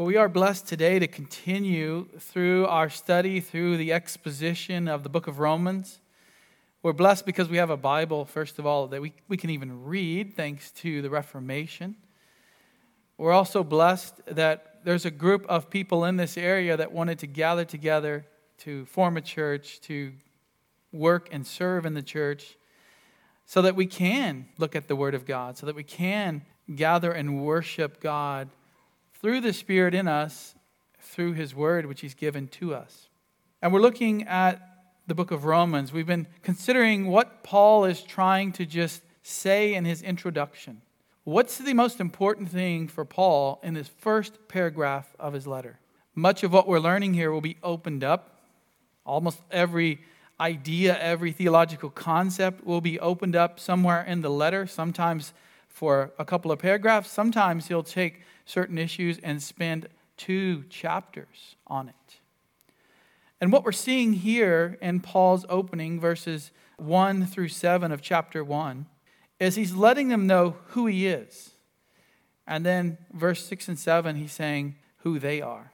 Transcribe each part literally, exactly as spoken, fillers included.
Well, we are blessed today to continue through our study, through the exposition of the book of Romans. We're blessed because we have a Bible, first of all, that we, we can even read, thanks to the Reformation. We're also blessed that there's a group of people in this area that wanted to gather together to form a church, to work and serve in the church, so that we can look at the Word of God, so that we can gather and worship God through the Spirit in us, through His Word, which He's given to us. And we're looking at the book of Romans. We've been considering what Paul is trying to just say in his introduction. What's the most important thing for Paul in this first paragraph of his letter? Much of what we're learning here will be opened up. Almost every idea, every theological concept will be opened up somewhere in the letter, sometimes for a couple of paragraphs. Sometimes he'll take certain issues and spend two chapters on it. And what we're seeing here in Paul's opening, verses one through seven of chapter one, is he's letting them know who he is. And then verse six and seven, he's saying who they are.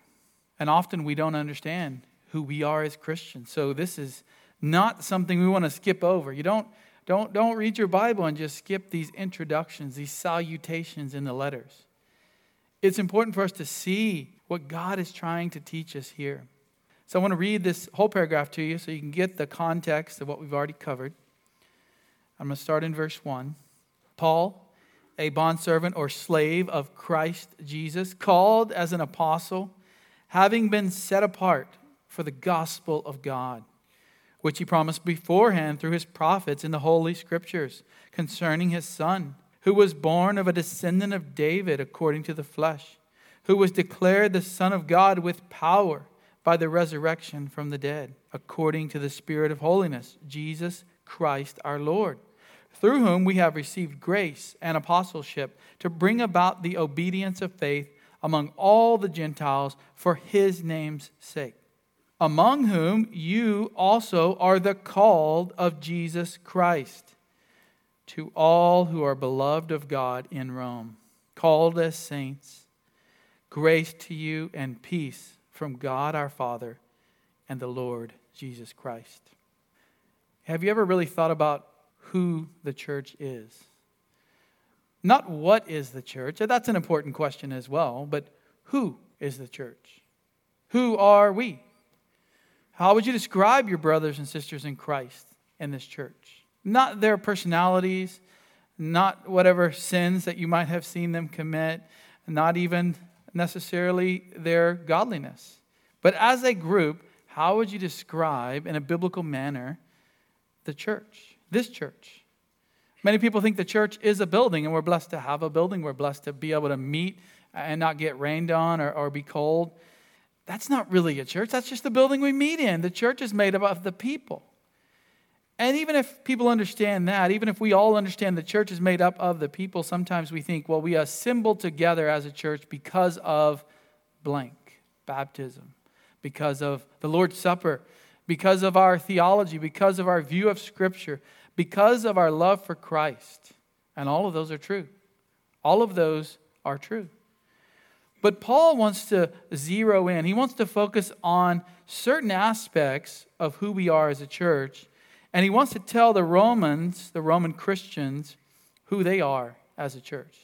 And often we don't understand who we are as Christians. So this is not something we want to skip over. You don't Don't, don't read your Bible and just skip these introductions, these salutations in the letters. It's important for us to see what God is trying to teach us here. So I want to read this whole paragraph to you so you can get the context of what we've already covered. I'm going to start in verse one. Paul, a bondservant or slave of Christ Jesus, called as an apostle, having been set apart for the gospel of God, which he promised beforehand through his prophets in the Holy Scriptures concerning his Son, who was born of a descendant of David according to the flesh, who was declared the Son of God with power by the resurrection from the dead, according to the Spirit of holiness, Jesus Christ our Lord, through whom we have received grace and apostleship to bring about the obedience of faith among all the Gentiles for his name's sake, among whom you also are the called of Jesus Christ, to all who are beloved of God in Rome, called as saints, grace to you and peace from God our Father and the Lord Jesus Christ. Have you ever really thought about who the church is? Not what is the church, that's an important question as well, but who is the church? Who are we? How would you describe your brothers and sisters in Christ in this church? Not their personalities, not whatever sins that you might have seen them commit, not even necessarily their godliness. But as a group, how would you describe in a biblical manner the church, this church? Many people think the church is a building, and we're blessed to have a building. We're blessed to be able to meet and not get rained on or, or be cold. That's not really a church. That's just the building we meet in. The church is made up of the people. And even if people understand that, even if we all understand the church is made up of the people, sometimes we think, well, we assemble together as a church because of blank, baptism, because of the Lord's Supper, because of our theology, because of our view of Scripture, because of our love for Christ. And all of those are true. All of those are true. But Paul wants to zero in. He wants to focus on certain aspects of who we are as a church. And he wants to tell the Romans, the Roman Christians, who they are as a church.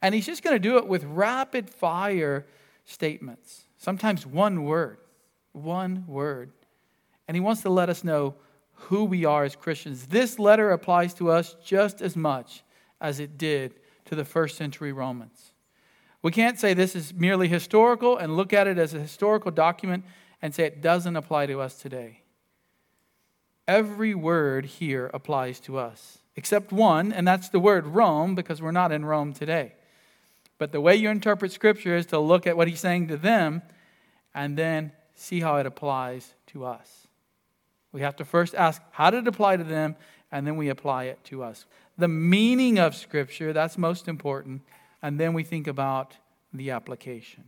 And he's just going to do it with rapid fire statements. Sometimes one word. One word. And he wants to let us know who we are as Christians. This letter applies to us just as much as it did to the first century Romans. We can't say this is merely historical and look at it as a historical document and say it doesn't apply to us today. Every word here applies to us, except one, and that's the word Rome, because we're not in Rome today. But the way you interpret Scripture is to look at what he's saying to them and then see how it applies to us. We have to first ask, how did it apply to them? And then we apply it to us. The meaning of Scripture, that's most important. And then we think about the application.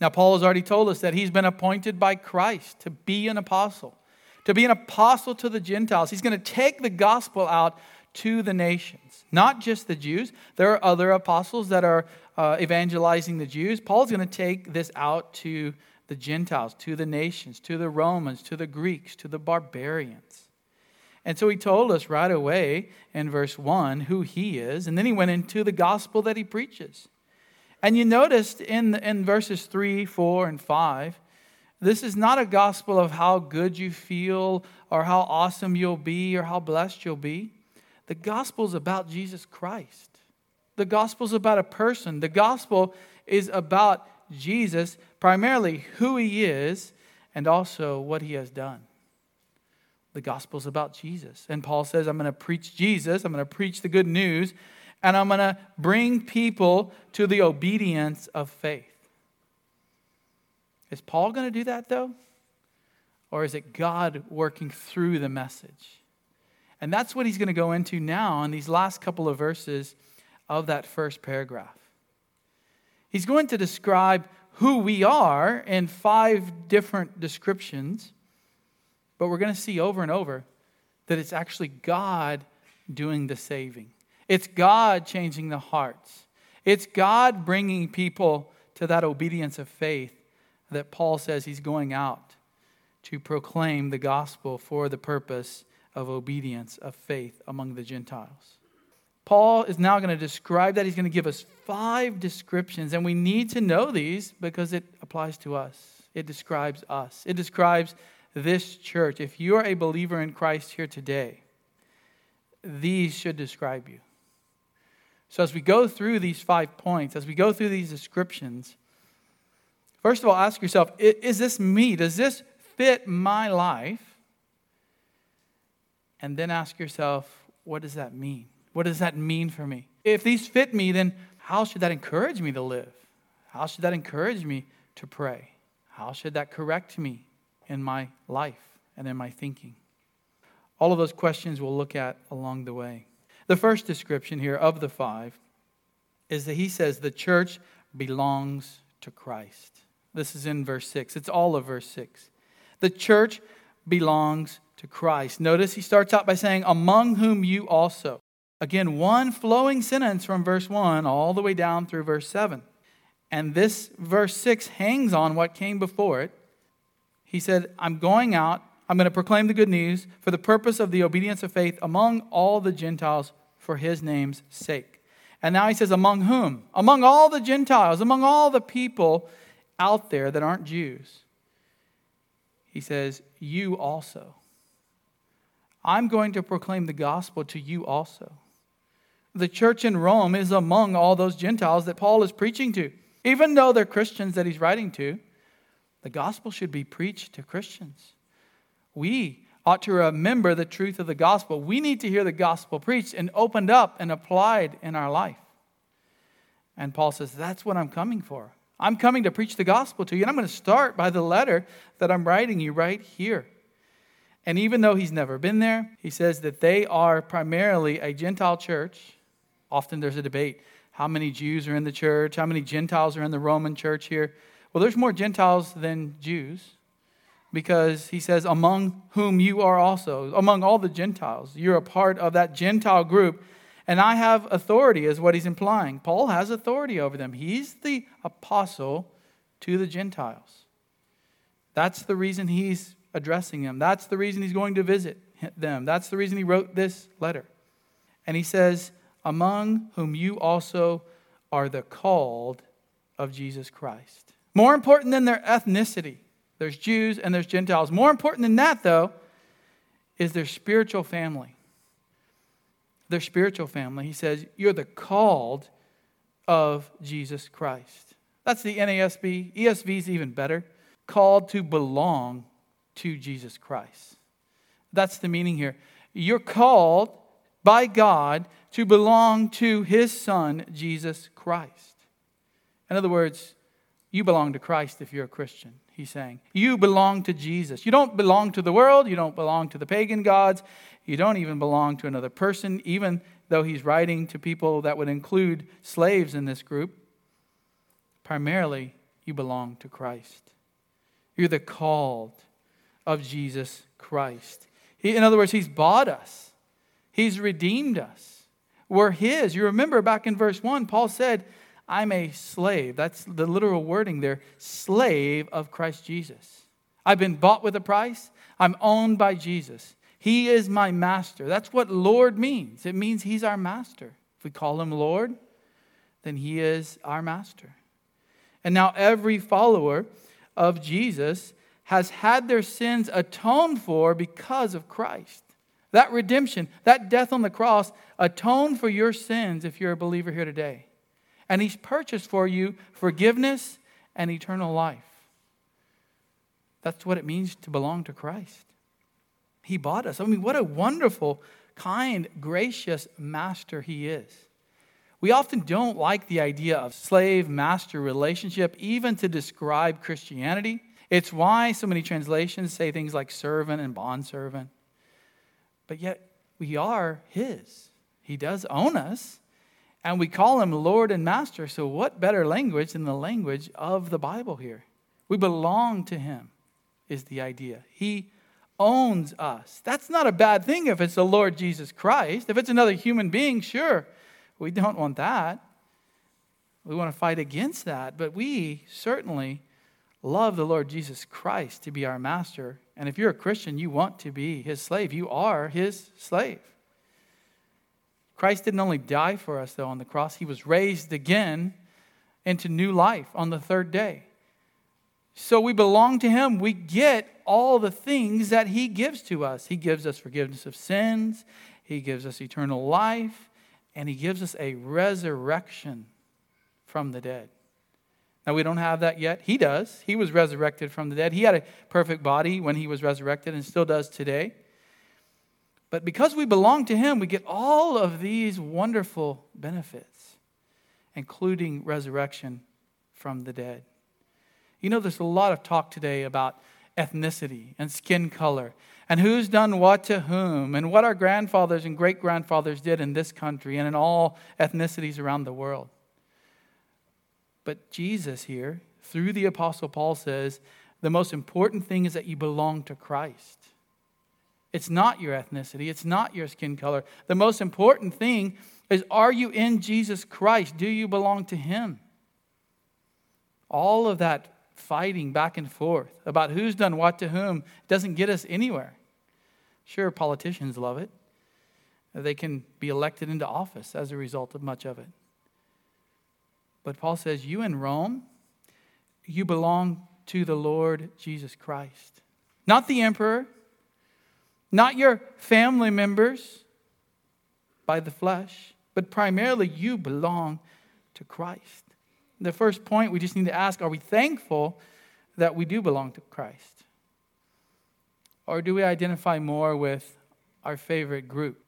Now, Paul has already told us that he's been appointed by Christ to be an apostle, to be an apostle to the Gentiles. He's going to take the gospel out to the nations, not just the Jews. There are other apostles that are uh, evangelizing the Jews, Paul's going to take this out to the Gentiles, to the nations, to the Romans, to the Greeks, to the barbarians. And so he told us right away in verse one who he is, and then he went into the gospel that he preaches. And you noticed in, in verses three, four, and five, this is not a gospel of how good you feel or how awesome you'll be or how blessed you'll be. The gospel's about Jesus Christ. The gospel's about a person. The gospel is about Jesus, primarily who he is and also what he has done. The gospel's about Jesus. And Paul says, I'm going to preach Jesus. I'm going to preach the good news. And I'm going to bring people to the obedience of faith. Is Paul going to do that though? Or is it God working through the message? And that's what he's going to go into now in these last couple of verses of that first paragraph. He's going to describe who we are in five different descriptions. But we're going to see over and over that it's actually God doing the saving. It's God changing the hearts. It's God bringing people to that obedience of faith that Paul says he's going out to proclaim the gospel for the purpose of obedience of faith among the Gentiles. Paul is now going to describe that. He's going to give us five descriptions, and we need to know these because it applies to us. It describes us. It describes this church. If you are a believer in Christ here today, these should describe you. So as we go through these five points, as we go through these descriptions, first of all, ask yourself, is this me? Does this fit my life? And then ask yourself, what does that mean? What does that mean for me? If these fit me, then how should that encourage me to live? How should that encourage me to pray? How should that correct me in my life and in my thinking? All of those questions we'll look at along the way. The first description here of the five is that he says the church belongs to Christ. This is in verse six. It's all of verse six. The church belongs to Christ. Notice he starts out by saying, among whom you also. Again, one flowing sentence from verse one all the way down through verse seven. And this verse six hangs on what came before it. He said, I'm going out. I'm going to proclaim the good news for the purpose of the obedience of faith among all the Gentiles for his name's sake. And now he says, among whom? Among all the Gentiles, among all the people out there that aren't Jews. He says, you also. I'm going to proclaim the gospel to you also. The church in Rome is among all those Gentiles that Paul is preaching to. Even though they're Christians that he's writing to, the gospel should be preached to Christians. We ought to remember the truth of the gospel. We need to hear the gospel preached and opened up and applied in our life. And Paul says, that's what I'm coming for. I'm coming to preach the gospel to you. And I'm going to start by the letter that I'm writing you right here. And even though he's never been there, he says that they are primarily a Gentile church. Often there's a debate. How many Jews are in the church? How many Gentiles are in the Roman church here? Well, there's more Gentiles than Jews. Because he says, among whom you are also, among all the Gentiles, you're a part of that Gentile group. And I have authority is what he's implying. Paul has authority over them. He's the apostle to the Gentiles. That's the reason he's addressing them. That's the reason he's going to visit them. That's the reason he wrote this letter. And he says, among whom you also are the called of Jesus Christ. More important than their ethnicity. There's Jews and there's Gentiles. More important than that, though, is their spiritual family. Their spiritual family. He says, you're the called of Jesus Christ. That's the N A S B. E S V is even better. Called to belong to Jesus Christ. That's the meaning here. You're called by God to belong to His Son, Jesus Christ. In other words, you belong to Christ if you're a Christian. He's saying, you belong to Jesus. You don't belong to the world. You don't belong to the pagan gods. You don't even belong to another person, even though he's writing to people that would include slaves in this group. Primarily, you belong to Christ. You're the called of Jesus Christ. He, in other words, He's bought us. He's redeemed us. We're His. You remember back in verse one, Paul said, I'm a slave. That's the literal wording there. Slave of Christ Jesus. I've been bought with a price. I'm owned by Jesus. He is my master. That's what Lord means. It means he's our master. If we call him Lord, then he is our master. And now every follower of Jesus has had their sins atoned for because of Christ. That redemption, that death on the cross, atoned for your sins if you're a believer here today. And he's purchased for you forgiveness and eternal life. That's what it means to belong to Christ. He bought us. I mean, what a wonderful, kind, gracious master he is. We often don't like the idea of slave-master relationship, even to describe Christianity. It's why so many translations say things like servant and bondservant. But yet, we are his. He does own us, and we call him Lord and Master. So what better language than the language of the Bible here? We belong to him, is the idea. He owns us. That's not a bad thing if it's the Lord Jesus Christ. If it's another human being, sure, we don't want that. We want to fight against that. But we certainly love the Lord Jesus Christ to be our master. And if you're a Christian, you want to be his slave. You are his slave. Christ didn't only die for us, though, on the cross. He was raised again into new life on the third day. So we belong to him. We get all the things that he gives to us. He gives us forgiveness of sins. He gives us eternal life. And he gives us a resurrection from the dead. Now, we don't have that yet. He does. He was resurrected from the dead. He had a perfect body when he was resurrected and still does today. But because we belong to him, we get all of these wonderful benefits, including resurrection from the dead. You know, there's a lot of talk today about ethnicity and skin color and who's done what to whom and what our grandfathers and great-grandfathers did in this country and in all ethnicities around the world. But Jesus here, through the Apostle Paul, says the most important thing is that you belong to Christ. It's not your ethnicity. It's not your skin color. The most important thing is, are you in Jesus Christ? Do you belong to him? All of that fighting back and forth about who's done what to whom doesn't get us anywhere. Sure, politicians love it. They can be elected into office as a result of much of it. But Paul says, you in Rome, you belong to the Lord Jesus Christ. Not the emperor, not your family members by the flesh, but primarily you belong to Christ. The first point, we just need to ask, are we thankful that we do belong to Christ? Or do we identify more with our favorite group?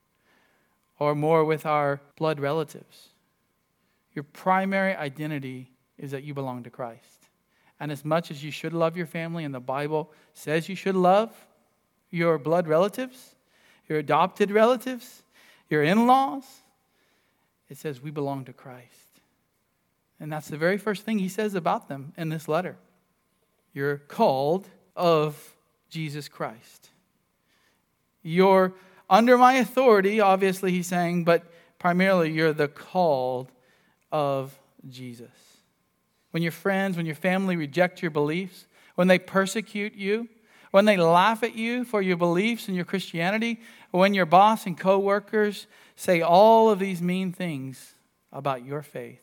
Or more with our blood relatives? Your primary identity is that you belong to Christ. And as much as you should love your family, and the Bible says you should love your blood relatives, your adopted relatives, your in-laws, it says we belong to Christ. And that's the very first thing he says about them in this letter. You're called of Jesus Christ. You're under my authority, obviously he's saying, but primarily you're the called of Jesus. When your friends, when your family reject your beliefs, when they persecute you, when they laugh at you for your beliefs and your Christianity, when your boss and co-workers say all of these mean things about your faith,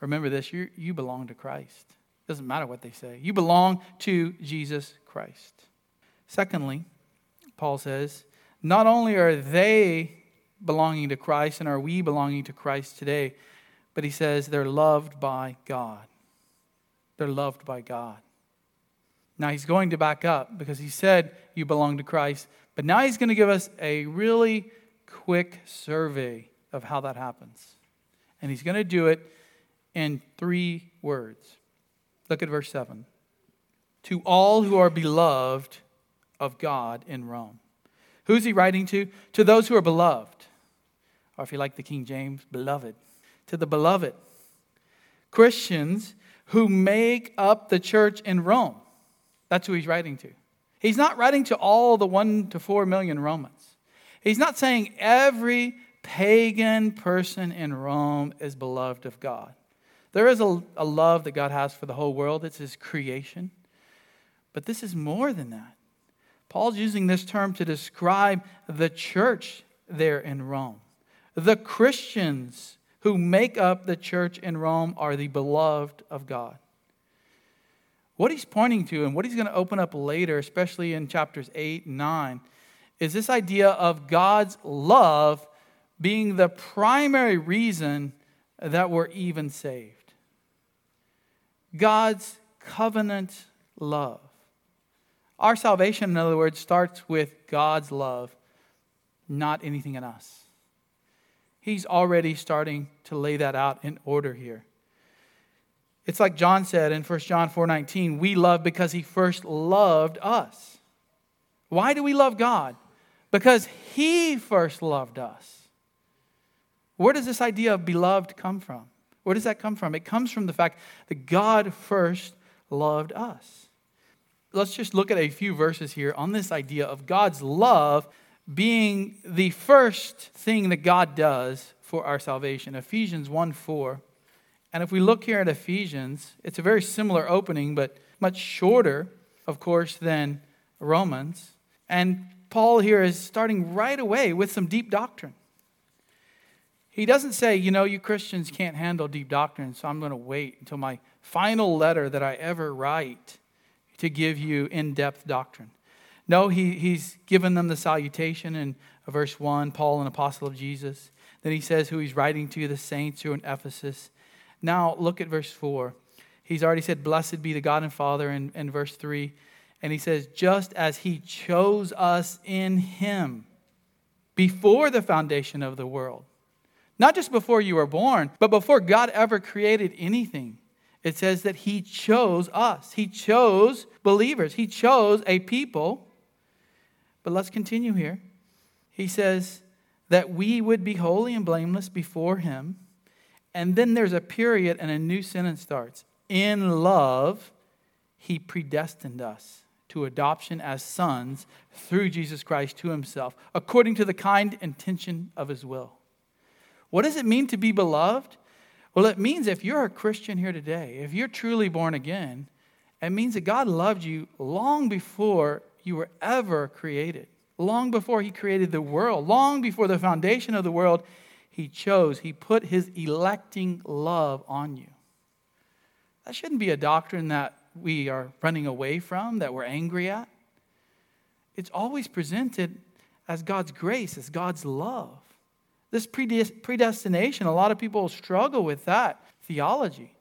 remember this, you you belong to Christ. It doesn't matter what they say. You belong to Jesus Christ. Secondly, Paul says, not only are they belonging to Christ and are we belonging to Christ today, but he says they're loved by God. They're loved by God. Now he's going to back up because he said you belong to Christ, but now he's going to give us a really quick survey of how that happens. And he's going to do it in three words. Look at verse seven. To all who are beloved of God in Rome. Who's he writing to? To those who are beloved. Or if you like the King James, beloved. To the beloved. Christians who make up the church in Rome. That's who he's writing to. He's not writing to all the one to four million Romans. He's not saying every pagan person in Rome is beloved of God. There is a, a love that God has for the whole world. It's his creation. But this is more than that. Paul's using this term to describe the church there in Rome. The Christians who make up the church in Rome are the beloved of God. What he's pointing to and what he's going to open up later, especially in chapters eight and nine, is this idea of God's love being the primary reason that we're even saved. God's covenant love. Our salvation, in other words, starts with God's love, not anything in us. He's already starting to lay that out in order here. It's like John said in First John four nineteen, we love because he first loved us. Why do we love God? Because he first loved us. Where does this idea of beloved come from? Where does that come from? It comes from the fact that God first loved us. Let's just look at a few verses here on this idea of God's love being the first thing that God does for our salvation. Ephesians one four. And if we look here at Ephesians, it's a very similar opening, but much shorter, of course, than Romans. And Paul here is starting right away with some deep doctrine. He doesn't say, you know, you Christians can't handle deep doctrine, so I'm going to wait until my final letter that I ever write to give you in-depth doctrine. No, he, he's given them the salutation in verse one, Paul, an apostle of Jesus. Then he says who he's writing to, the saints who are in Ephesus. Now look at verse four. He's already said, blessed be the God and Father in, in verse three. And he says, just as he chose us in him before the foundation of the world. Not just before you were born, but before God ever created anything. It says that he chose us. He chose believers. He chose a people. But let's continue here. He says that we would be holy and blameless before him. And then there's a period and a new sentence starts. In love, he predestined us to adoption as sons through Jesus Christ to himself, according to the kind intention of his will. What does it mean to be beloved? Well, it means if you're a Christian here today, if you're truly born again, it means that God loved you long before you were ever created. Long before he created the world, long before the foundation of the world, he chose, he put his electing love on you. That shouldn't be a doctrine that we are running away from, that we're angry at. It's always presented as God's grace, as God's love. This predestination, a lot of people struggle with that theology.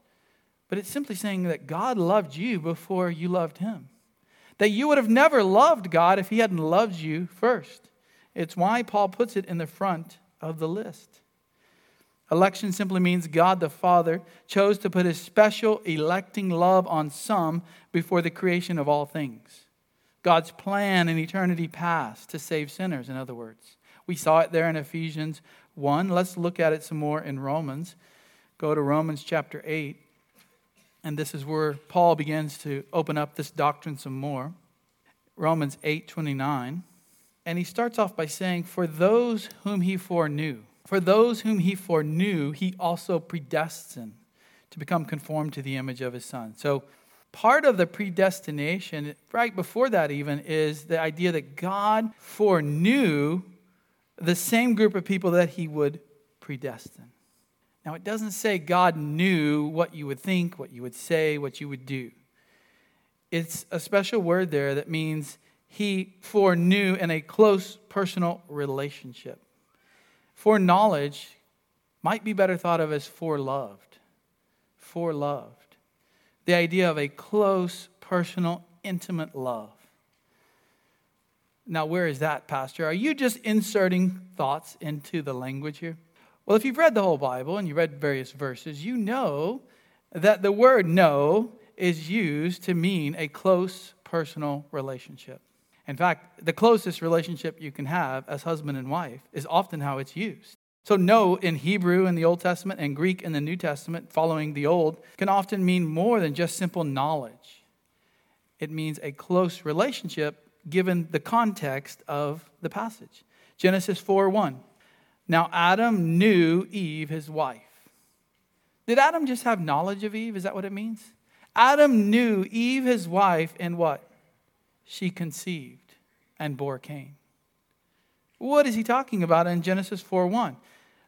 But it's simply saying that God loved you before you loved him. That you would have never loved God if he hadn't loved you first. It's why Paul puts it in the front of the list. Election simply means God the Father chose to put his special electing love on some before the creation of all things. God's plan in eternity past to save sinners, in other words. We saw it there in Ephesians one. Let's look at it some more in Romans. Go to Romans chapter eight. And this is where Paul begins to open up this doctrine some more. Romans eight twenty-nine. And he starts off by saying, for those whom he foreknew, for those whom he foreknew, he also predestined to become conformed to the image of his Son. So part of the predestination, right before that even, is the idea that God foreknew the same group of people that he would predestine. Now, it doesn't say God knew what you would think, what you would say, what you would do. It's a special word there that means he foreknew in a close personal relationship. Foreknowledge might be better thought of as foreloved. Foreloved. The idea of a close, personal, intimate love. Now, where is that, Pastor? Are you just inserting thoughts into the language here? Well, if you've read the whole Bible and you read various verses, you know that the word know is used to mean a close personal relationship. In fact, the closest relationship you can have as husband and wife is often how it's used. So know in Hebrew in the Old Testament and Greek in the New Testament, following the Old, can often mean more than just simple knowledge. It means a close relationship given the context of the passage. Genesis four one. Now Adam knew Eve, his wife. Did Adam just have knowledge of Eve? Is that what it means? Adam knew Eve, his wife, and what? She conceived and bore Cain. What is he talking about in Genesis four one?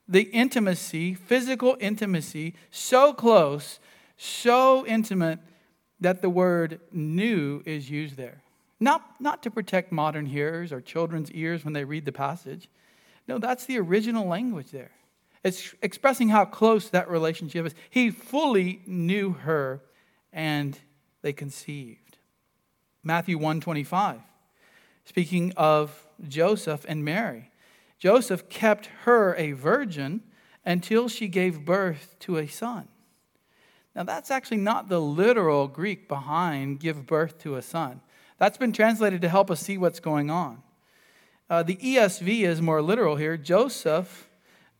The intimacy, physical intimacy, so close, so intimate that the word knew is used there. Not, not to protect modern hearers or children's ears when they read the passage. No, that's the original language there. It's expressing how close that relationship is. He fully knew her, and they conceived. Matthew one twenty-five, speaking of Joseph and Mary. Joseph kept her a virgin until she gave birth to a son. Now, that's actually not the literal Greek behind give birth to a son. That's been translated to help us see what's going on. Uh, the E S V is more literal here. Joseph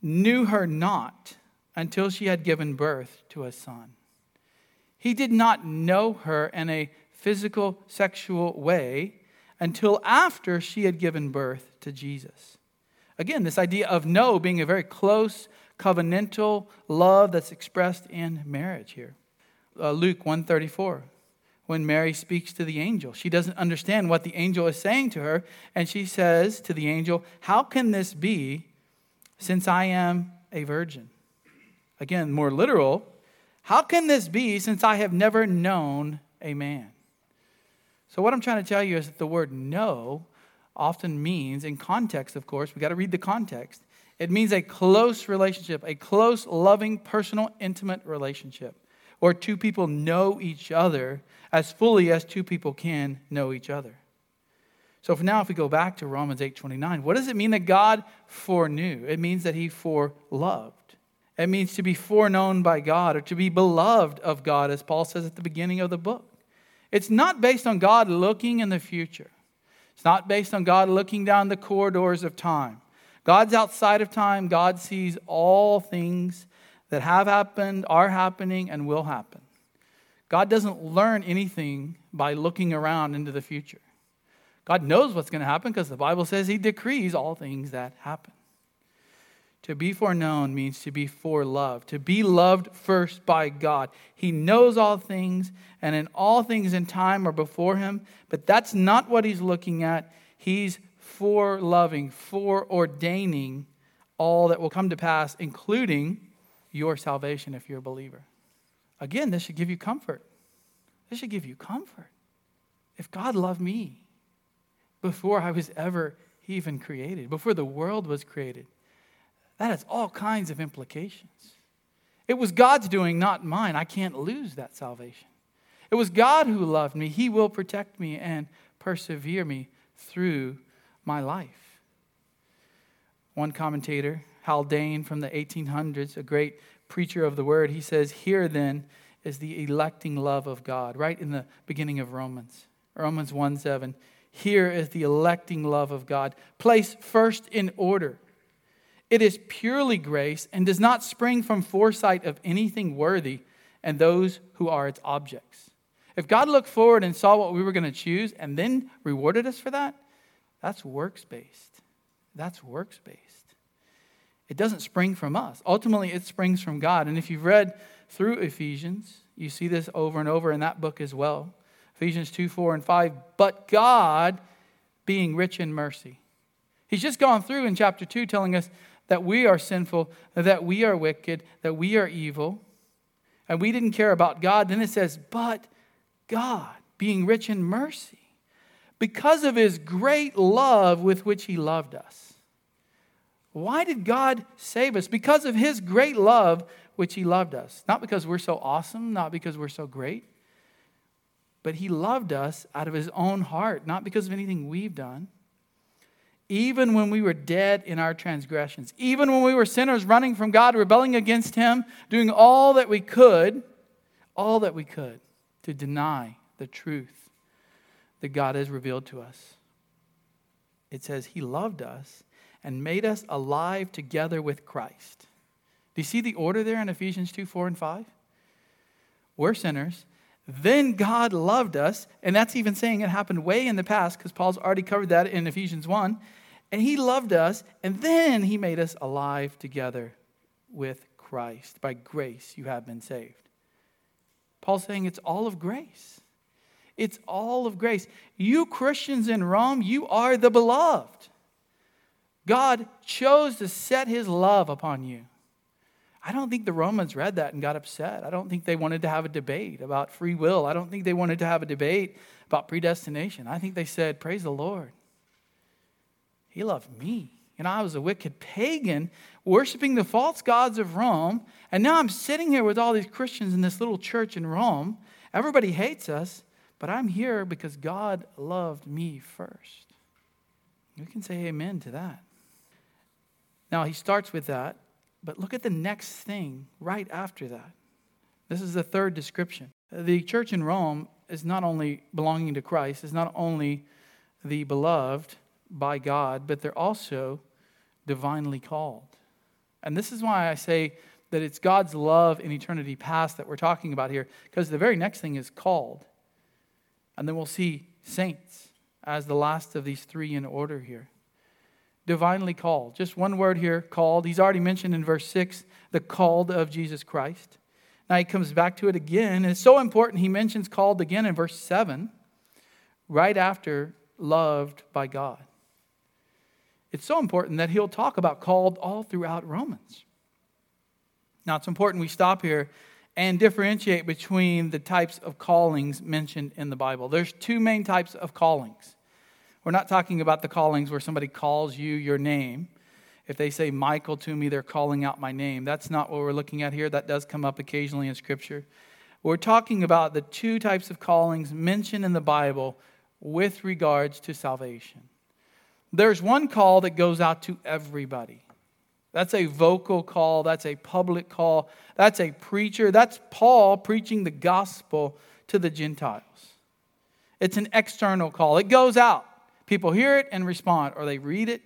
knew her not until she had given birth to a son. He did not know her in a physical, sexual way until after she had given birth to Jesus. Again, this idea of know being a very close, covenantal love that's expressed in marriage here. Uh, Luke one thirty-four, when Mary speaks to the angel, she doesn't understand what the angel is saying to her, and she says to the angel, "How can this be since I am a virgin?" Again, more literal, how can this be since I have never known a man? So what I'm trying to tell you is that the word know often means, in context, of course, we've got to read the context. It means a close relationship, a close, loving, personal, intimate relationship where two people know each other as fully as two people can know each other. So for now, if we go back to Romans eight twenty-nine, what does it mean that God foreknew? It means that he foreloved. It means to be foreknown by God or to be beloved of God, as Paul says at the beginning of the book. It's not based on God looking in the future. It's not based on God looking down the corridors of time. God's outside of time. God sees all things that have happened, are happening, and will happen. God doesn't learn anything by looking around into the future. God knows what's going to happen because the Bible says he decrees all things that happen. To be foreknown means to be foreloved, to be loved first by God. He knows all things, and in all things in time are before him, but that's not what he's looking at. He's foreloving, foreordaining all that will come to pass, including your salvation if you're a believer. Again, this should give you comfort. This should give you comfort. If God loved me before I was ever even created, before the world was created, that has all kinds of implications. It was God's doing, not mine. I can't lose that salvation. It was God who loved me. He will protect me and persevere me through my life. One commentator, Haldane from the eighteen hundreds, a great preacher of the word, he says, "Here then is the electing love of God," right in the beginning of Romans. Romans one seven, "Here is the electing love of God, placed first in order. It is purely grace and does not spring from foresight of anything worthy and those who are its objects." If God looked forward and saw what we were going to choose and then rewarded us for that, that's works-based. That's works-based. It doesn't spring from us. Ultimately, it springs from God. And if you've read through Ephesians, you see this over and over in that book as well. Ephesians two, four, and five, "But God, being rich in mercy." He's just gone through in chapter two telling us that we are sinful, that we are wicked, that we are evil, and we didn't care about God. Then it says, "But God, being rich in mercy, because of his great love with which he loved us." Why did God save us? Because of his great love which he loved us. Not because we're so awesome, not because we're so great, but he loved us out of his own heart, not because of anything we've done. Even when we were dead in our transgressions, even when we were sinners running from God, rebelling against him, doing all that we could, all that we could to deny the truth that God has revealed to us. It says he loved us and made us alive together with Christ. Do you see the order there in Ephesians two, four, and five? We're sinners. Then God loved us, and that's even saying it happened way in the past because Paul's already covered that in Ephesians one. And he loved us, and then he made us alive together with Christ. By grace you have been saved. Paul's saying it's all of grace. It's all of grace. You Christians in Rome, you are the beloved. God chose to set his love upon you. I don't think the Romans read that and got upset. I don't think they wanted to have a debate about free will. I don't think they wanted to have a debate about predestination. I think they said, praise the Lord. He loved me. And I was a wicked pagan worshiping the false gods of Rome. And now I'm sitting here with all these Christians in this little church in Rome. Everybody hates us, but I'm here because God loved me first. We can say amen to that. Now, he starts with that, but look at the next thing right after that. This is the third description. The church in Rome is not only belonging to Christ, is not only the beloved by God, but they're also divinely called. And this is why I say that it's God's love in eternity past that we're talking about here, because the very next thing is called. And then we'll see saints as the last of these three in order here. Divinely called. Just one word here, called. He's already mentioned in verse six, the called of Jesus Christ. Now he comes back to it again. And it's so important he mentions called again in verse seven, right after loved by God. It's so important that he'll talk about called all throughout Romans. Now it's important we stop here and differentiate between the types of callings mentioned in the Bible. There's two main types of callings. We're not talking about the callings where somebody calls you your name. If they say Michael to me, they're calling out my name. That's not what we're looking at here. That does come up occasionally in Scripture. We're talking about the two types of callings mentioned in the Bible with regards to salvation. There's one call that goes out to everybody. That's a vocal call. That's a public call. That's a preacher. That's Paul preaching the gospel to the Gentiles. It's an external call. It goes out. People hear it and respond, or they read it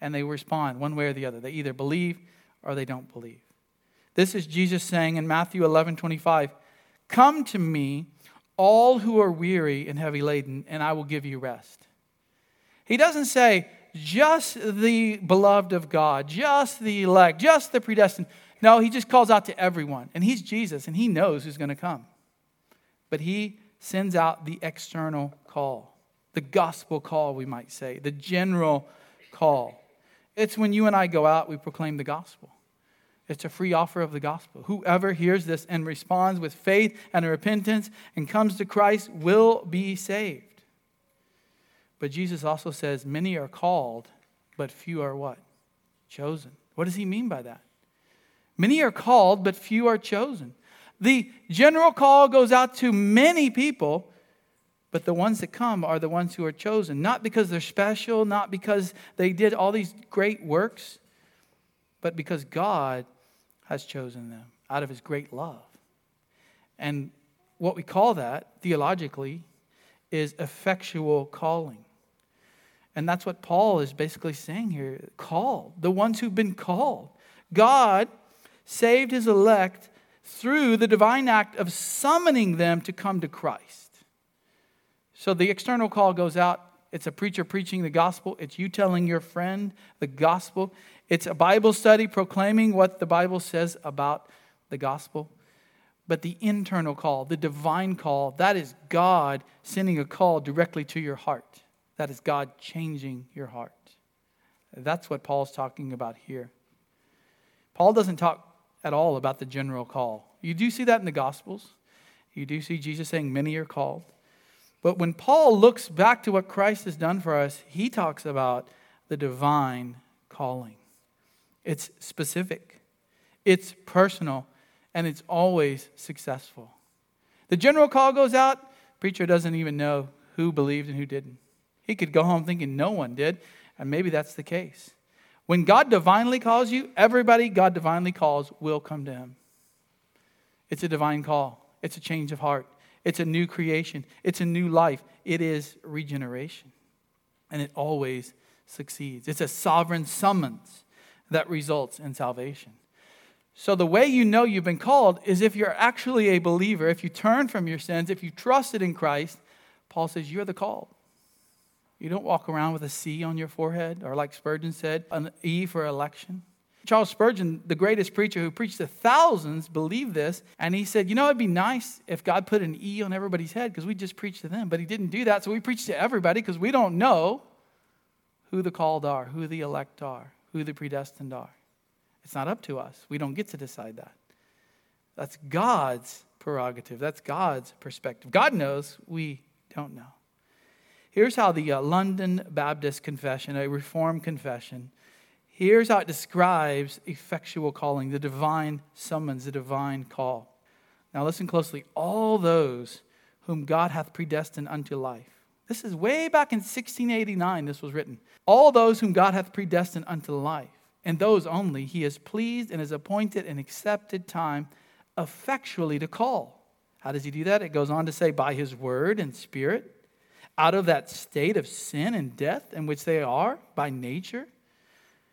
and they respond one way or the other. They either believe or they don't believe. This is Jesus saying in Matthew eleven twenty-five, "Come to me, all who are weary and heavy laden, and I will give you rest." He doesn't say, just the beloved of God, just the elect, just the predestined. No, he just calls out to everyone. And he's Jesus, and he knows who's going to come. But he sends out the external call, the gospel call, we might say, the general call. It's when you and I go out, we proclaim the gospel. It's a free offer of the gospel. Whoever hears this and responds with faith and repentance and comes to Christ will be saved. But Jesus also says, many are called, but few are what? Chosen. What does he mean by that? Many are called, but few are chosen. The general call goes out to many people, but the ones that come are the ones who are chosen. Not because they're special, not because they did all these great works, but because God has chosen them out of his great love. And what we call that, theologically, is effectual calling. And that's what Paul is basically saying here. Called. The ones who've been called. God saved his elect through the divine act of summoning them to come to Christ. So the external call goes out. It's a preacher preaching the gospel. It's you telling your friend the gospel. It's a Bible study proclaiming what the Bible says about the gospel. But the internal call, the divine call, that is God sending a call directly to your heart. That is God changing your heart. That's what Paul's talking about here. Paul doesn't talk at all about the general call. You do see that in the Gospels. You do see Jesus saying many are called. But when Paul looks back to what Christ has done for us, he talks about the divine calling. It's specific. It's personal. And it's always successful. The general call goes out. Preacher doesn't even know who believed and who didn't. He could go home thinking no one did, and maybe that's the case. When God divinely calls you, everybody God divinely calls will come to him. It's a divine call. It's a change of heart. It's a new creation. It's a new life. It is regeneration. And it always succeeds. It's a sovereign summons that results in salvation. So the way you know you've been called is if you're actually a believer, if you turn from your sins, if you trusted in Christ. Paul says you're the called. You don't walk around with a C on your forehead, or like Spurgeon said, an E for election. Charles Spurgeon, the greatest preacher who preached to thousands, believed this. And he said, you know, it'd be nice if God put an E on everybody's head because we just preach to them. But he didn't do that. So we preach to everybody because we don't know who the called are, who the elect are, who the predestined are. It's not up to us. We don't get to decide that. That's God's prerogative. That's God's perspective. God knows. We don't know. Here's how the uh, London Baptist Confession, a Reformed confession, here's how it describes effectual calling, the divine summons, the divine call. Now listen closely. All those whom God hath predestined unto life. This is way back in sixteen eighty-nine this was written. All those whom God hath predestined unto life, and those only, he is pleased and is appointed an accepted time effectually to call. How does he do that? It goes on to say, by his word and spirit, out of that state of sin and death in which they are by nature.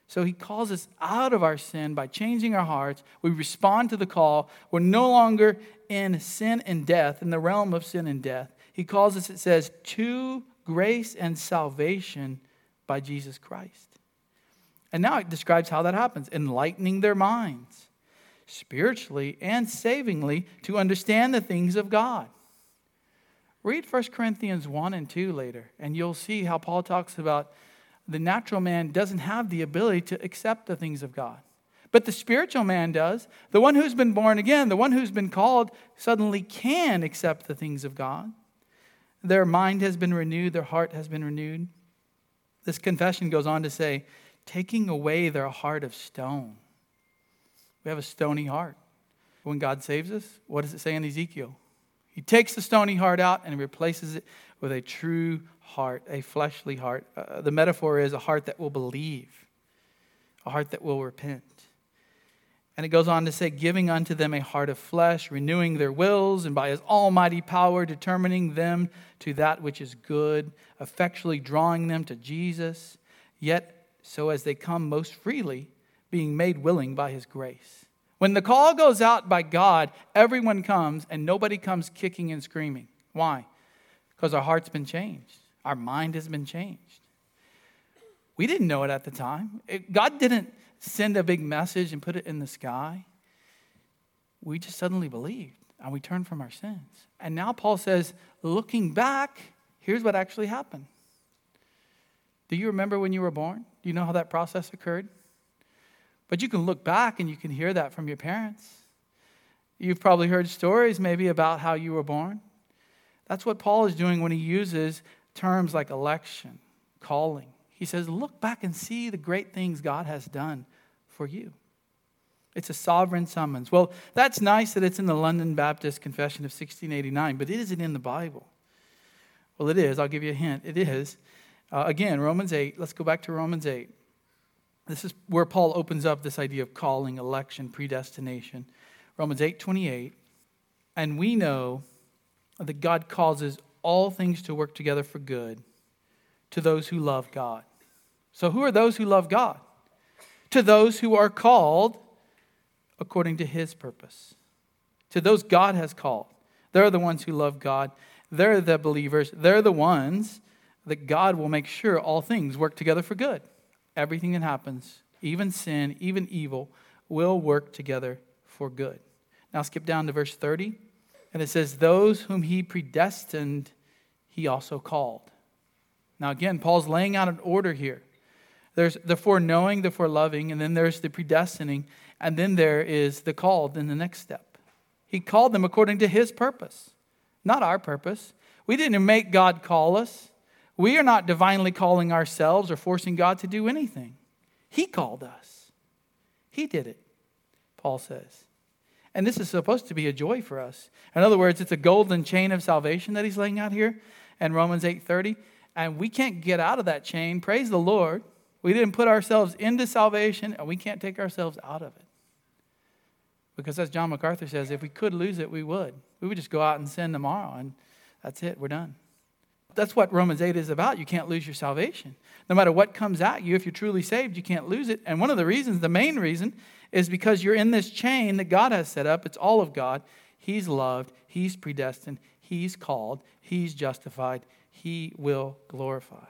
So he calls us out of our sin by changing our hearts. We respond to the call. We're no longer in sin and death, in the realm of sin and death. He calls us, it says, to grace and salvation by Jesus Christ. And now it describes how that happens, enlightening their minds spiritually and savingly to understand the things of God. Read First Corinthians one and two later, and you'll see how Paul talks about the natural man doesn't have the ability to accept the things of God. But the spiritual man does. The one who's been born again, the one who's been called, suddenly can accept the things of God. Their mind has been renewed. Their heart has been renewed. This confession goes on to say, taking away their heart of stone. We have a stony heart. When God saves us, what does it say in Ezekiel? He takes the stony heart out and replaces it with a true heart, a fleshly heart. Uh, the metaphor is a heart that will believe, a heart that will repent. And it goes on to say, giving unto them a heart of flesh, renewing their wills, and by his almighty power determining them to that which is good, effectually drawing them to Jesus, yet so as they come most freely, being made willing by his grace. When the call goes out by God, everyone comes and nobody comes kicking and screaming. Why? Because our heart's been changed. Our mind has been changed. We didn't know it at the time. It, God didn't send a big message and put it in the sky. We just suddenly believed and we turned from our sins. And now Paul says, looking back, here's what actually happened. Do you remember when you were born? Do you know how that process occurred? But you can look back and you can hear that from your parents. You've probably heard stories maybe about how you were born. That's what Paul is doing when he uses terms like election, calling. He says, look back and see the great things God has done for you. It's a sovereign summons. Well, that's nice that it's in the London Baptist Confession of sixteen eighty-nine, but it isn't in the Bible. Well, it is. I'll give you a hint. It is. Uh, again, Romans eight. Let's go back to Romans eight. This is where Paul opens up this idea of calling, election, predestination. Romans eight twenty-eight. And we know that God causes all things to work together for good to those who love God. So who are those who love God? To those who are called according to his purpose. To those God has called. They're the ones who love God. They're the believers. They're the ones that God will make sure all things work together for good. Everything that happens, even sin, even evil, will work together for good. Now skip down to verse thirty. And it says, those whom he predestined, he also called. Now again, Paul's laying out an order here. There's the foreknowing, the foreloving, and then there's the predestining. And then there is the called in the next step. He called them according to his purpose, not our purpose. We didn't make God call us. We are not divinely calling ourselves or forcing God to do anything. He called us. He did it, Paul says. And this is supposed to be a joy for us. In other words, it's a golden chain of salvation that he's laying out here in Romans eight thirty. And we can't get out of that chain. Praise the Lord. We didn't put ourselves into salvation and we can't take ourselves out of it. Because as John MacArthur says, if we could lose it, we would. We would just go out and sin tomorrow and that's it. We're done. That's what Romans eight is about. You can't lose your salvation. No matter what comes at you, if you're truly saved, you can't lose it. And one of the reasons, the main reason, is because you're in this chain that God has set up. It's all of God. He's loved. He's predestined. He's called. He's justified. He will glorify.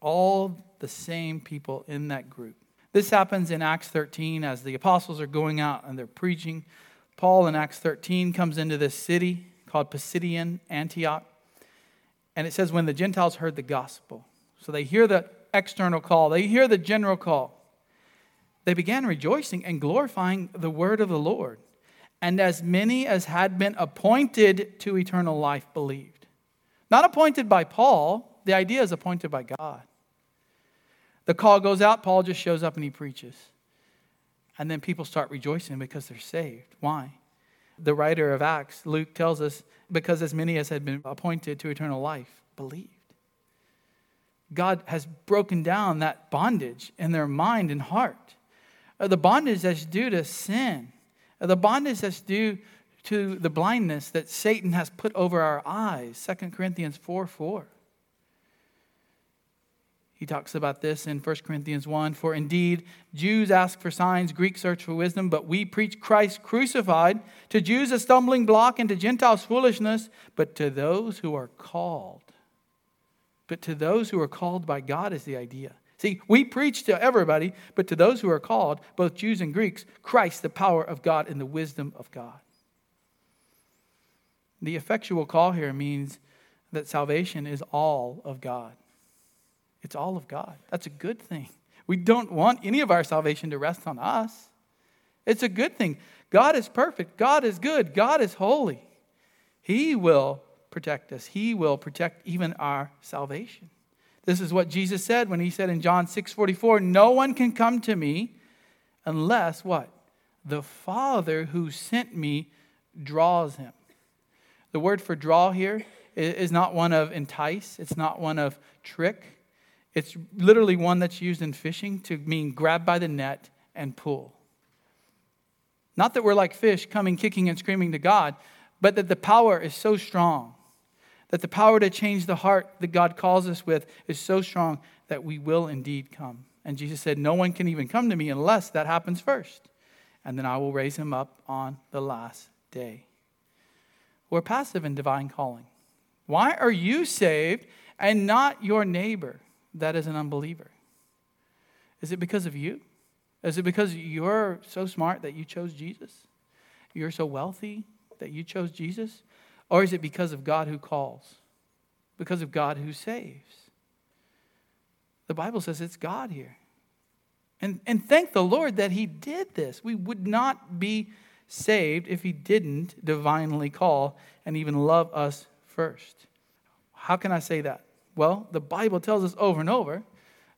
All the same people in that group. This happens in Acts thirteen as the apostles are going out and they're preaching. Paul in Acts thirteen comes into this city called Pisidian Antioch. And it says when the Gentiles heard the gospel. So they hear the external call. They hear the general call. They began rejoicing and glorifying the word of the Lord. And as many as had been appointed to eternal life believed. Not appointed by Paul. The idea is appointed by God. The call goes out. Paul just shows up and he preaches. And then people start rejoicing because they're saved. Why? The writer of Acts, Luke, tells us, because as many as had been appointed to eternal life believed. God has broken down that bondage in their mind and heart. The bondage that's due to sin. The bondage that's due to the blindness that Satan has put over our eyes. Second Corinthians four four. He talks about this in First Corinthians one. For indeed, Jews ask for signs, Greeks search for wisdom, but we preach Christ crucified. To Jews a stumbling block, and to Gentiles foolishness, but to those who are called. But to those who are called by God is the idea. See, we preach to everybody, but to those who are called, both Jews and Greeks, Christ, the power of God and the wisdom of God. The effectual call here means that salvation is all of God. It's all of God. That's a good thing. We don't want any of our salvation to rest on us. It's a good thing. God is perfect. God is good. God is holy. He will protect us. He will protect even our salvation. This is what Jesus said when he said in John six forty-four, no one can come to me unless what? The Father who sent me draws him. The word for draw here is not one of entice. It's not one of trick. It's literally one that's used in fishing to mean grab by the net and pull. Not that we're like fish coming, kicking, and screaming to God, but that the power is so strong, that the power to change the heart that God calls us with is so strong that we will indeed come. And Jesus said, no one can even come to me unless that happens first. And then I will raise him up on the last day. We're passive in divine calling. Why are you saved and not your neighbor? That is an unbeliever. Is it because of you? Is it because you're so smart that you chose Jesus? You're so wealthy that you chose Jesus? Or is it because of God who calls? Because of God who saves? The Bible says it's God here. And, and thank the Lord that he did this. We would not be saved if he didn't divinely call and even love us first. How can I say that? Well, the Bible tells us over and over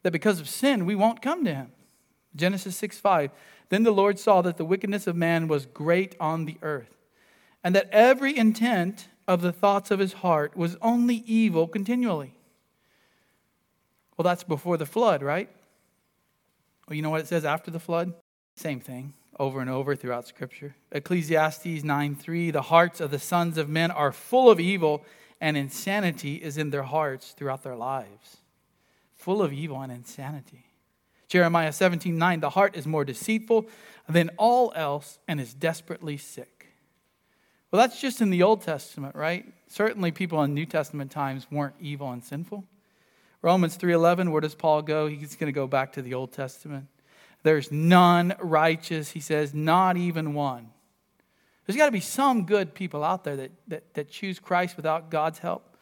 that because of sin, we won't come to him. Genesis six five, then the Lord saw that the wickedness of man was great on the earth, and that every intent of the thoughts of his heart was only evil continually. Well, that's before the flood, right? Well, you know what it says after the flood? Same thing, over and over throughout Scripture. Ecclesiastes nine three, the hearts of the sons of men are full of evil, and insanity is in their hearts throughout their lives. Full of evil and insanity. Jeremiah seventeen nine, the heart is more deceitful than all else and is desperately sick. Well, that's just in the Old Testament, right? Certainly people in New Testament times weren't evil and sinful. Romans three eleven, where does Paul go? He's going to go back to the Old Testament. There's none righteous, he says, not even one. There's got to be some good people out there that, that, that choose Christ without God's help.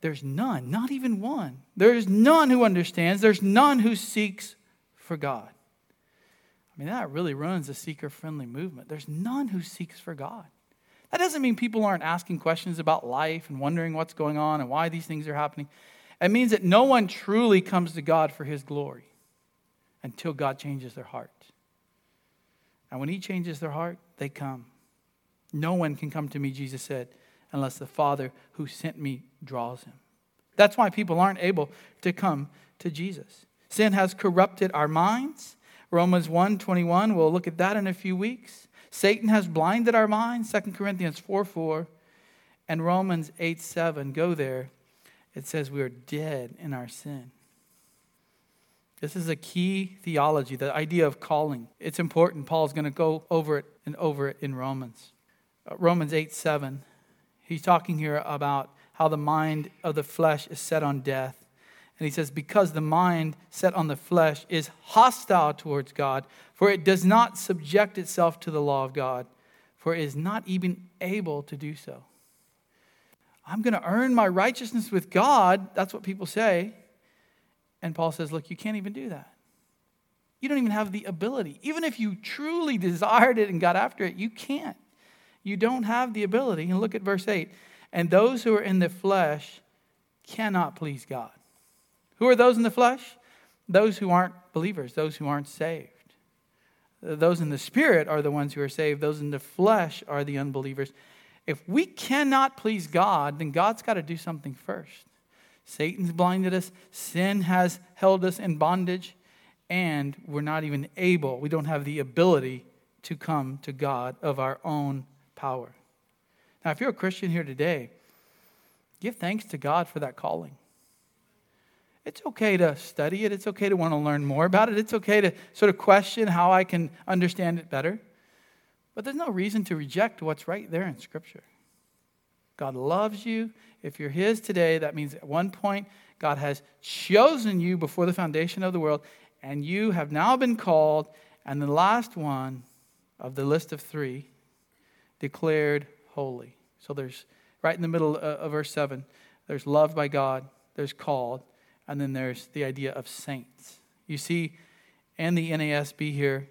There's none, not even one. There's none who understands. There's none who seeks for God. I mean, that really ruins the seeker-friendly movement. There's none who seeks for God. That doesn't mean people aren't asking questions about life and wondering what's going on and why these things are happening. It means that no one truly comes to God for his glory until God changes their heart. And when he changes their heart, they come. No one can come to me, Jesus said, unless the Father who sent me draws him. That's why people aren't able to come to Jesus. Sin has corrupted our minds. Romans one twenty-one, we'll look at that in a few weeks. Satan has blinded our minds, Second Corinthians four four, and Romans eight seven. Go there. It says we are dead in our sin. This is a key theology, the idea of calling. It's important. Paul's going to go over it and over it in Romans. Romans eight seven, he's talking here about how the mind of the flesh is set on death And he says, because the mind set on the flesh is hostile towards God, for it does not subject itself to the law of God, for it is not even able to do so. I'm going to earn my righteousness with God. That's what people say. And Paul says, look, you can't even do that. You don't even have the ability. Even if you truly desired it and got after it, you can't. You don't have the ability. And look at verse eight. And those who are in the flesh cannot please God. Who are those in the flesh? Those who aren't believers, those who aren't saved. Those in the Spirit are the ones who are saved. Those in the flesh are the unbelievers. If we cannot please God, then God's got to do something first. Satan's blinded us. Sin has held us in bondage. And we're not even able, we don't have the ability to come to God of our own power. Now, if you're a Christian here today, give thanks to God for that calling. It's okay to study it. It's okay to want to learn more about it. It's okay to sort of question how I can understand it better. But there's no reason to reject what's right there in Scripture. God loves you. If you're His today, that means at one point God has chosen you before the foundation of the world, and you have now been called, and the last one of the list of three, declared holy. So there's, right in the middle of verse seven, there's loved by God, there's called, and then there's the idea of saints. You see, and the N A S B here,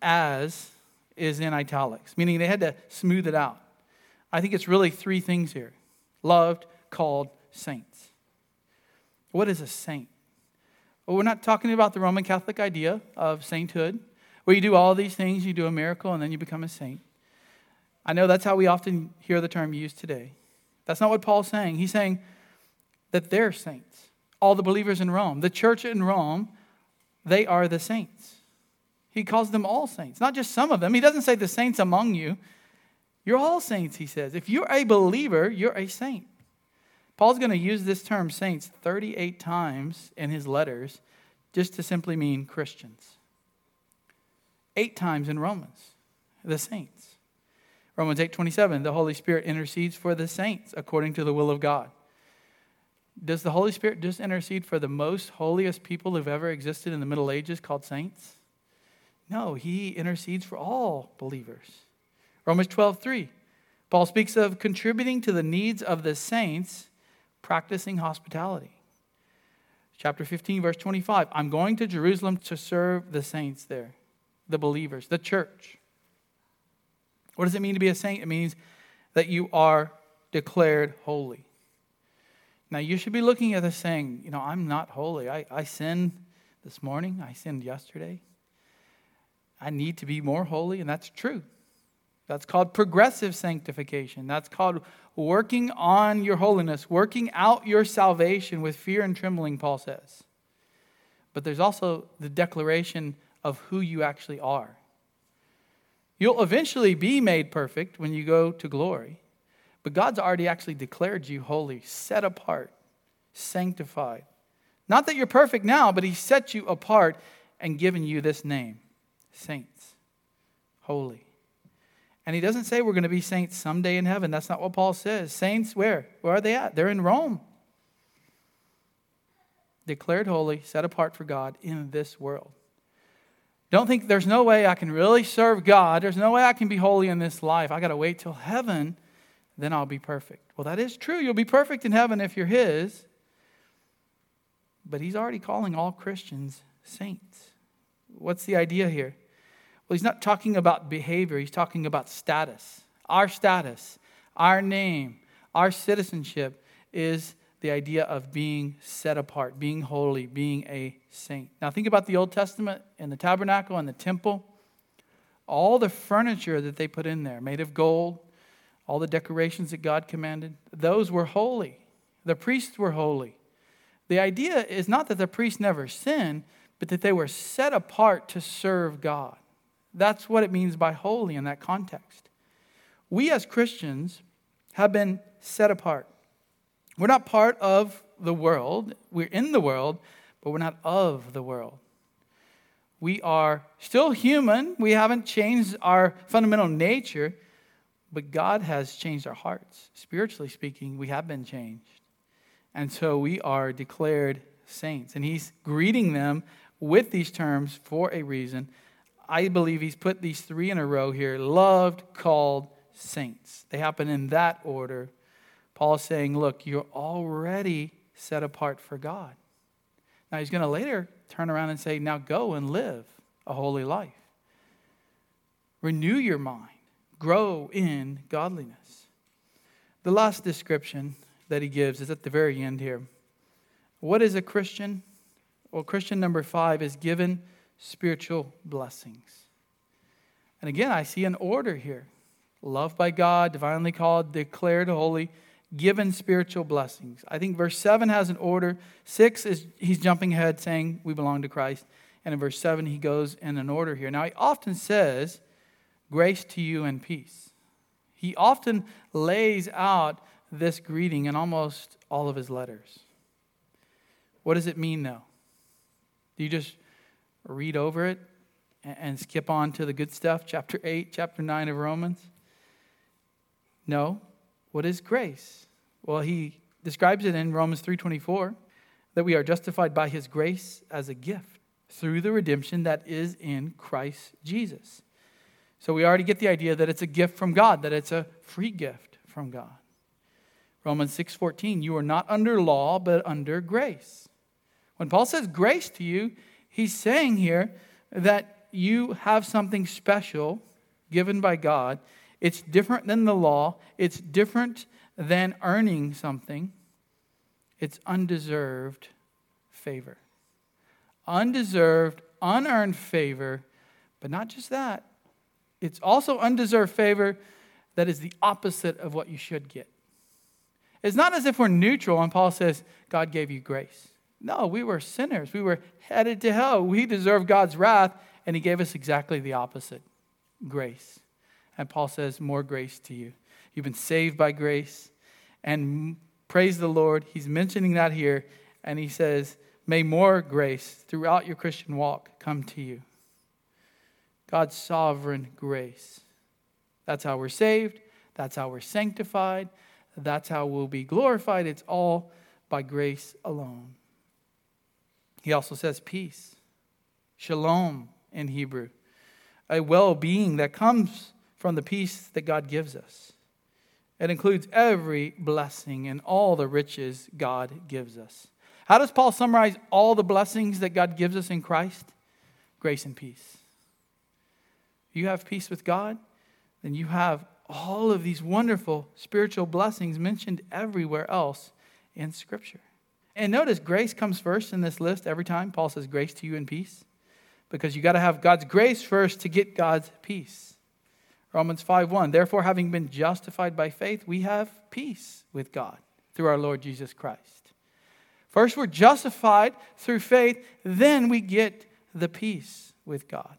as is in italics, meaning they had to smooth it out. I think it's really three things here. Loved, called, saints. What is a saint? Well, we're not talking about the Roman Catholic idea of sainthood, where you do all these things, you do a miracle, and then you become a saint. I know that's how we often hear the term used today. That's not what Paul's saying. He's saying that they're saints. All the believers in Rome, the church in Rome, they are the saints. He calls them all saints, not just some of them. He doesn't say the saints among you. You're all saints, he says. If you're a believer, you're a saint. Paul's going to use this term saints thirty-eight times in his letters just to simply mean Christians. Eight times in Romans, the saints. Romans eight twenty-seven, the Holy Spirit intercedes for the saints according to the will of God. Does the Holy Spirit just intercede for the most holiest people who've ever existed in the Middle Ages called saints? No, he intercedes for all believers. Romans twelve three, Paul speaks of contributing to the needs of the saints, practicing hospitality. Chapter fifteen, verse twenty-five. I'm going to Jerusalem to serve the saints there, the believers, the church. What does it mean to be a saint? It means that you are declared holy. Now, you should be looking at this saying, you know, I'm not holy. I, I sinned this morning. I sinned yesterday. I need to be more holy, and that's true. That's called progressive sanctification. That's called working on your holiness, working out your salvation with fear and trembling, Paul says. But there's also the declaration of who you actually are. You'll eventually be made perfect when you go to glory. But God's already actually declared you holy, set apart, sanctified. Not that you're perfect now, but He set you apart and given you this name, saints, holy. And he doesn't say we're going to be saints someday in heaven. That's not what Paul says. Saints, where? Where are they at? They're in Rome. Declared holy, set apart for God in this world. Don't think there's no way I can really serve God. There's no way I can be holy in this life. I got to wait till heaven, then I'll be perfect. Well, that is true. You'll be perfect in heaven if you're His. But He's already calling all Christians saints. What's the idea here? Well, He's not talking about behavior. He's talking about status. Our status, our name, our citizenship is the idea of being set apart, being holy, being a saint. Now, think about the Old Testament and the tabernacle and the temple. All the furniture that they put in there, made of gold, all the decorations that God commanded, those were holy. The priests were holy. The idea is not that the priests never sinned, but that they were set apart to serve God. That's what it means by holy in that context. We as Christians have been set apart. We're not part of the world. We're in the world, but we're not of the world. We are still human. We haven't changed our fundamental nature, but God has changed our hearts. Spiritually speaking, we have been changed. And so we are declared saints. And he's greeting them with these terms for a reason. I believe he's put these three in a row here. Loved, called, saints. They happen in that order. Paul's saying, look, you're already set apart for God. Now he's going to later turn around and say, now go and live a holy life. Renew your mind. Grow in godliness. The last description that he gives is at the very end here. What is a Christian? Well, Christian number five is given spiritual blessings. And again, I see an order here. Loved by God, divinely called, declared holy, given spiritual blessings. I think verse seven has an order. six is he's jumping ahead saying we belong to Christ. And in verse seven, he goes in an order here. Now, he often says, grace to you and peace. He often lays out this greeting in almost all of his letters. What does it mean, though? Do you just read over it and skip on to the good stuff? Chapter eight, chapter nine of Romans? No. What is grace? Well, he describes it in Romans three twenty-four, that we are justified by his grace as a gift through the redemption that is in Christ Jesus. So we already get the idea that it's a gift from God, that it's a free gift from God. Romans six fourteen, you are not under law, but under grace. When Paul says grace to you, he's saying here that you have something special given by God. It's different than the law. It's different than earning something. It's undeserved favor. Undeserved, unearned favor. But not just that. It's also undeserved favor that is the opposite of what you should get. It's not as if we're neutral and Paul says, God gave you grace. No, we were sinners. We were headed to hell. We deserved God's wrath, and he gave us exactly the opposite, grace. And Paul says, more grace to you. You've been saved by grace, and praise the Lord. He's mentioning that here, and he says, may more grace throughout your Christian walk come to you. God's sovereign grace. That's how we're saved. That's how we're sanctified. That's how we'll be glorified. It's all by grace alone. He also says peace. Shalom in Hebrew. A well-being that comes from the peace that God gives us. It includes every blessing and all the riches God gives us. How does Paul summarize all the blessings that God gives us in Christ? Grace and peace. You have peace with God, then you have all of these wonderful spiritual blessings mentioned everywhere else in Scripture. And notice grace comes first in this list every time. Paul says grace to you and peace, because you got to have God's grace first to get God's peace. Romans five one, therefore having been justified by faith, we have peace with God through our Lord Jesus Christ. First we're justified through faith, then we get the peace with God.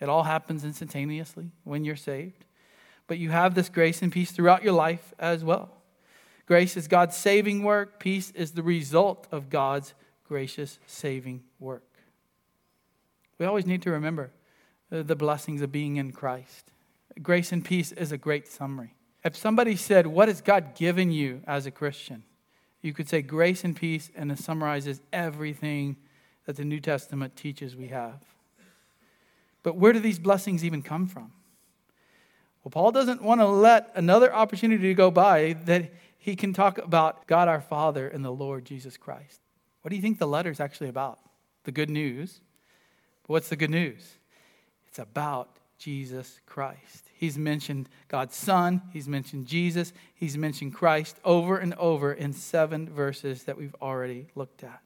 It all happens instantaneously when you're saved. But you have this grace and peace throughout your life as well. Grace is God's saving work. Peace is the result of God's gracious saving work. We always need to remember the blessings of being in Christ. Grace and peace is a great summary. If somebody said, what has God given you as a Christian? You could say grace and peace, and it summarizes everything that the New Testament teaches we have. But where do these blessings even come from? Well, Paul doesn't want to let another opportunity to go by that he can talk about God our Father and the Lord Jesus Christ. What do you think the letter is actually about? The good news. But what's the good news? It's about Jesus Christ. He's mentioned God's Son. He's mentioned Jesus. He's mentioned Christ over and over in seven verses that we've already looked at.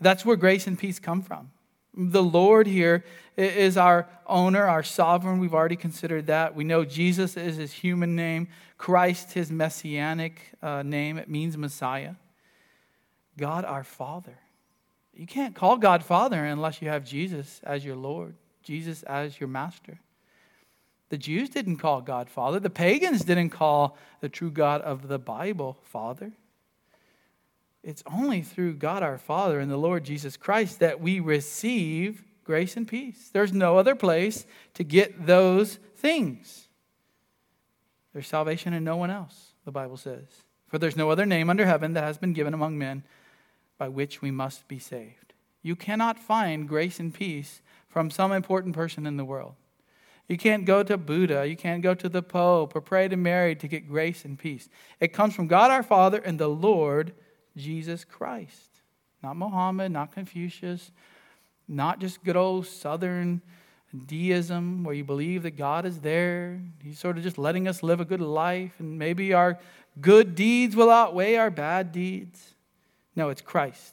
That's where grace and peace come from. The Lord here is our owner, our sovereign. We've already considered that. We know Jesus is his human name. Christ, his messianic uh, name. It means Messiah. God, our Father. You can't call God Father unless you have Jesus as your Lord. Jesus as your master. The Jews didn't call God Father. The pagans didn't call the true God of the Bible Father. It's only through God our Father and the Lord Jesus Christ that we receive grace and peace. There's no other place to get those things. There's salvation in no one else, the Bible says. For there's no other name under heaven that has been given among men by which we must be saved. You cannot find grace and peace from some important person in the world. You can't go to Buddha, you can't go to the Pope, or pray to Mary to get grace and peace. It comes from God our Father and the Lord Jesus Christ. Not Muhammad, not Confucius, not just good old Southern deism where you believe that God is there. He's sort of just letting us live a good life, and maybe our good deeds will outweigh our bad deeds. No, it's Christ.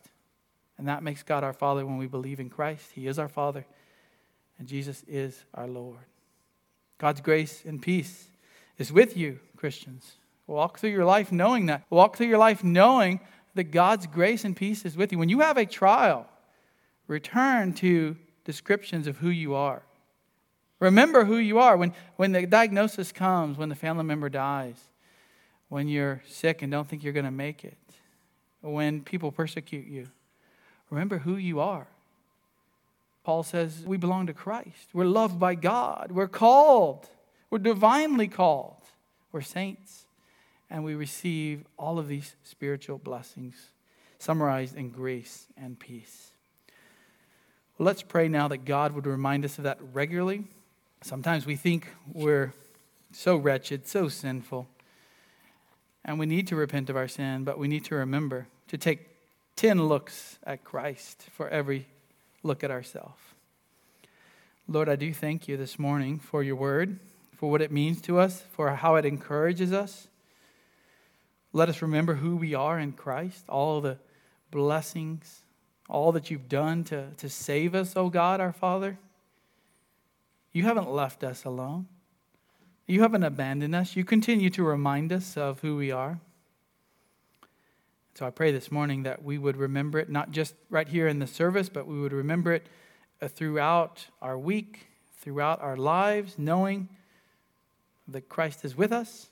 And that makes God our Father when we believe in Christ. He is our Father, and Jesus is our Lord. God's grace and peace is with you, Christians. Walk through your life knowing that. Walk through your life knowing that God's grace and peace is with you. When you have a trial, return to descriptions of who you are. Remember who you are. When, when the diagnosis comes, when the family member dies, when you're sick and don't think you're going to make it, when people persecute you, remember who you are. Paul says we belong to Christ. We're loved by God. We're called. We're divinely called. We're saints. And we receive all of these spiritual blessings summarized in grace and peace. Well, let's pray now that God would remind us of that regularly. Sometimes we think we're so wretched, so sinful. And we need to repent of our sin, but we need to remember to take ten looks at Christ for every look at ourselves. Lord, I do thank you this morning for your word, for what it means to us, for how it encourages us. Let us remember who we are in Christ, all the blessings, all that you've done to, to save us, O God, our Father. You haven't left us alone. You haven't abandoned us. You continue to remind us of who we are. So I pray this morning that we would remember it, not just right here in the service, but we would remember it throughout our week, throughout our lives, knowing that Christ is with us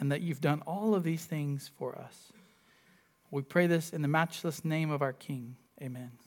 and that you've done all of these things for us. We pray this in the matchless name of our King. Amen.